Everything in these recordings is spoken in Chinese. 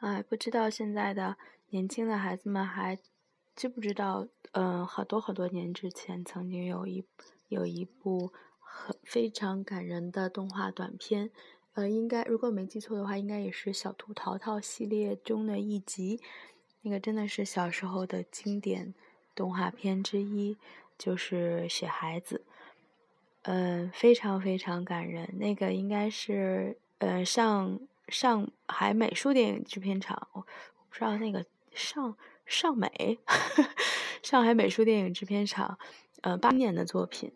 哎，不知道现在的年轻的孩子们还知不知道？很多年之前，曾经有一部非常感人的动画短片，应该如果没记错的话，应该也是小兔淘淘系列中的一集。那个真的是小时候的经典动画片之一，就是《雪孩子》。非常非常感人。那个应该是上海美术电影制片厂，我不知道那个上美上海美术电影制片厂，80年的作品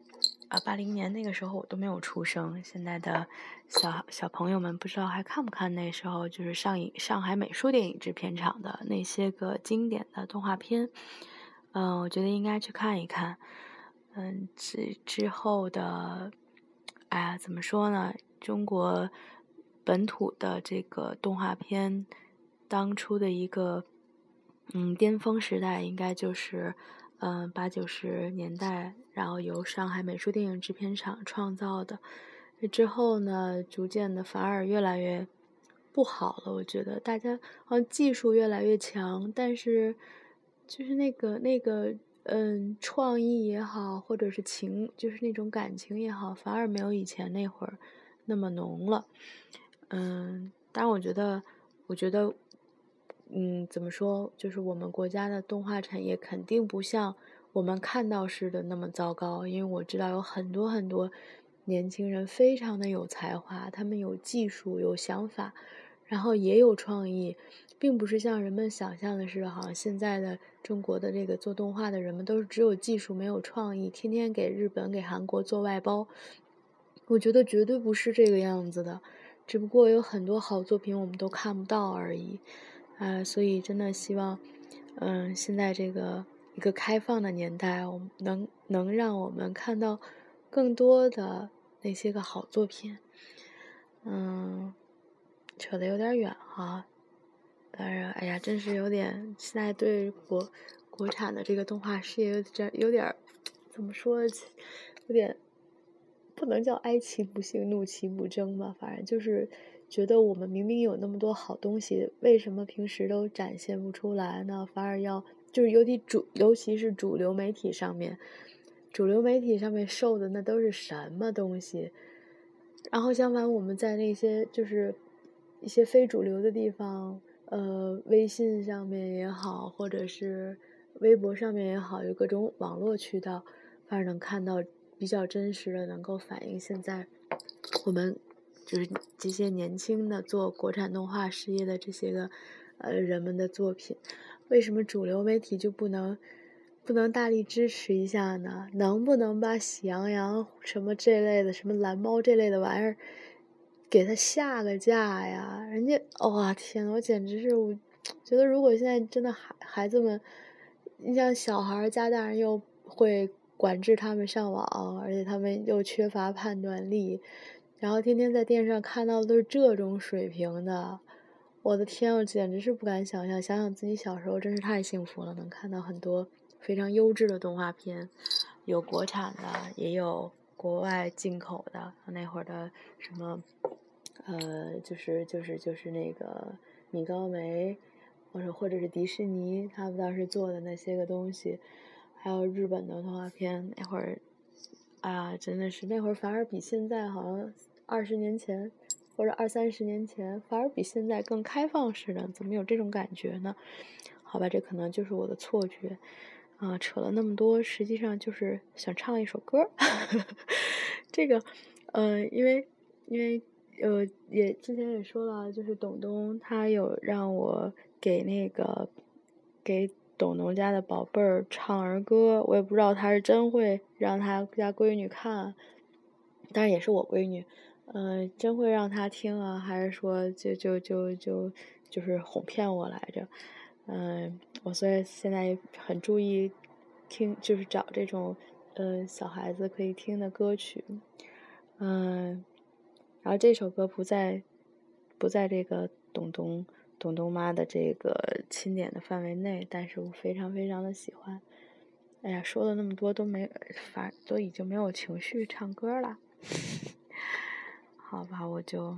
啊，80年那个时候我都没有出生，现在的小朋友们不知道还看不看那时候就是上海美术电影制片厂的那些个经典的动画片，我觉得应该去看一看，之后的，怎么说呢？中国本土的这个动画片，当初的一个。巅峰时代应该就是，80、90年代，然后由上海美术电影制片厂创造的。之后呢，逐渐的反而越来越不好了。我觉得大家好像技术越来越强，但是就是那个创意也好，或者是就是那种感情也好，反而没有以前那会儿那么浓了。当然我觉得。怎么说？就是我们国家的动画产业肯定不像我们看到似的那么糟糕，因为我知道有很多很多年轻人非常的有才华，他们有技术、有想法，然后也有创意，并不是像人们想象的似的，好像现在的中国的这个做动画的人们都是只有技术没有创意，天天给日本、给韩国做外包。我觉得绝对不是这个样子的，只不过有很多好作品我们都看不到而已。所以真的希望，现在这个一个开放的年代，我们能让我们看到更多的那些个好作品。扯得有点远哈，但是真是有点现在对国产的这个动画事业有点怎么说，有点不能叫哀其不幸，怒其不争吧，反正就是。觉得我们明明有那么多好东西，为什么平时都展现不出来呢？反而要就是尤其是主流媒体上面受的那都是什么东西？然后相反，我们在那些就是一些非主流的地方，微信上面也好，或者是微博上面也好，有各种网络渠道，反而能看到比较真实的，能够反映现在我们。就是这些年轻的做国产动画事业的这些个人们的作品，为什么主流媒体就不能大力支持一下呢？能不能把喜羊羊什么这类的、什么蓝猫这类的玩意儿给它下个架呀？人家天呐，我简直是，我觉得如果现在真的孩子们，你像小孩家大人又会管制他们上网，而且他们又缺乏判断力。然后天天在电视上看到的都是这种水平的，我的天，我简直是不敢想象。想想自己小时候真是太幸福了，能看到很多非常优质的动画片，有国产的，也有国外进口的。那会儿的什么，就是那个米高梅，或者是迪士尼他们当时做的那些个东西，还有日本的动画片，那会儿。真的是那会儿反而比现在好像20年前或者20-30年前反而比现在更开放似的，怎么有这种感觉呢？好吧，这可能就是我的错觉啊，扯了那么多，实际上就是想唱一首歌。这个因为也之前也说了，就是董东他有让我给董农家的宝贝儿唱儿歌，我也不知道他是真会让他家闺女看，当然也是我闺女，真会让他听啊，还是说就是哄骗我来着，我所以现在很注意听，就是找这种小孩子可以听的歌曲，然后这首歌不在这个董东妈的这个钦点的范围内，但是我非常非常的喜欢。说了那么多都已经没有情绪唱歌了。好吧，我就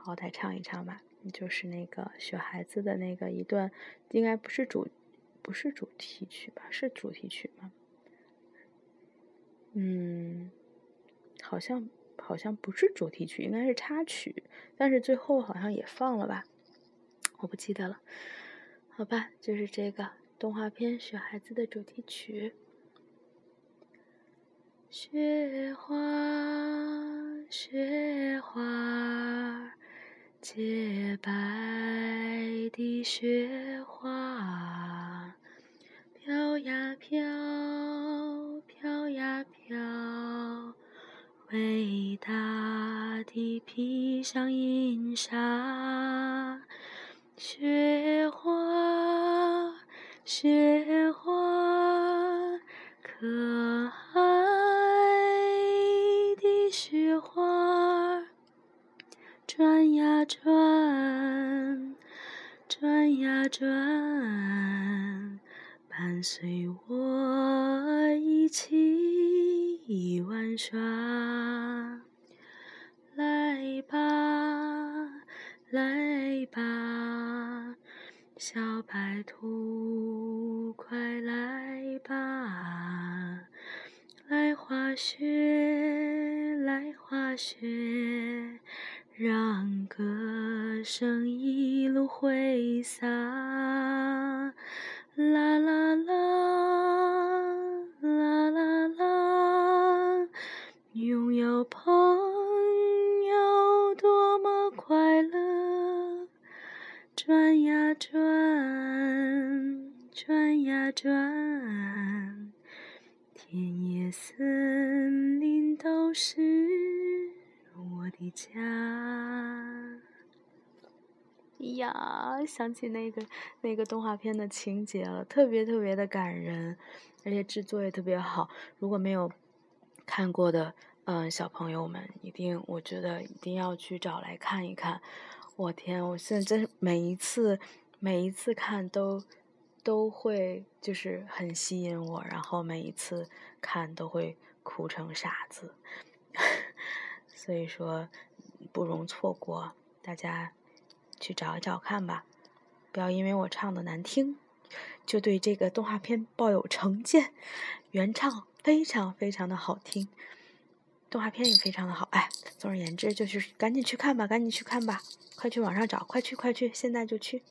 好歹唱一唱吧，就是那个雪孩子的那个一段，应该不是主题曲吧？是主题曲吗？好像不是主题曲，应该是插曲，但是最后好像也放了吧，我不记得了。好吧，就是这个动画片《雪孩子》的主题曲。雪花，雪花，洁白的雪花，飘呀飘，飘呀飘。伟大地披上银纱，雪花，雪花，可爱的雪花，转呀转，转呀转，伴随我一起玩耍。来吧，来吧，小白兔，快来吧，来滑雪，来滑雪，让歌声一路挥洒。啦啦啦，啦啦啦，拥有朋转呀转，转呀转，田野森林都是我的家。呀，想起那个动画片的情节了，特别特别的感人，而且制作也特别好。如果没有看过的小朋友们，我觉得一定要去找来看一看。我天！我现在真每一次看都会就是很吸引我，然后每一次看都会哭成傻子，所以说不容错过，大家去找一找看吧，不要因为我唱的难听就对这个动画片抱有成见，原唱非常非常的好听，动画片也非常的好，哎，总而言之就是赶紧去看吧，赶紧去看吧，快去网上找，快去，现在就去。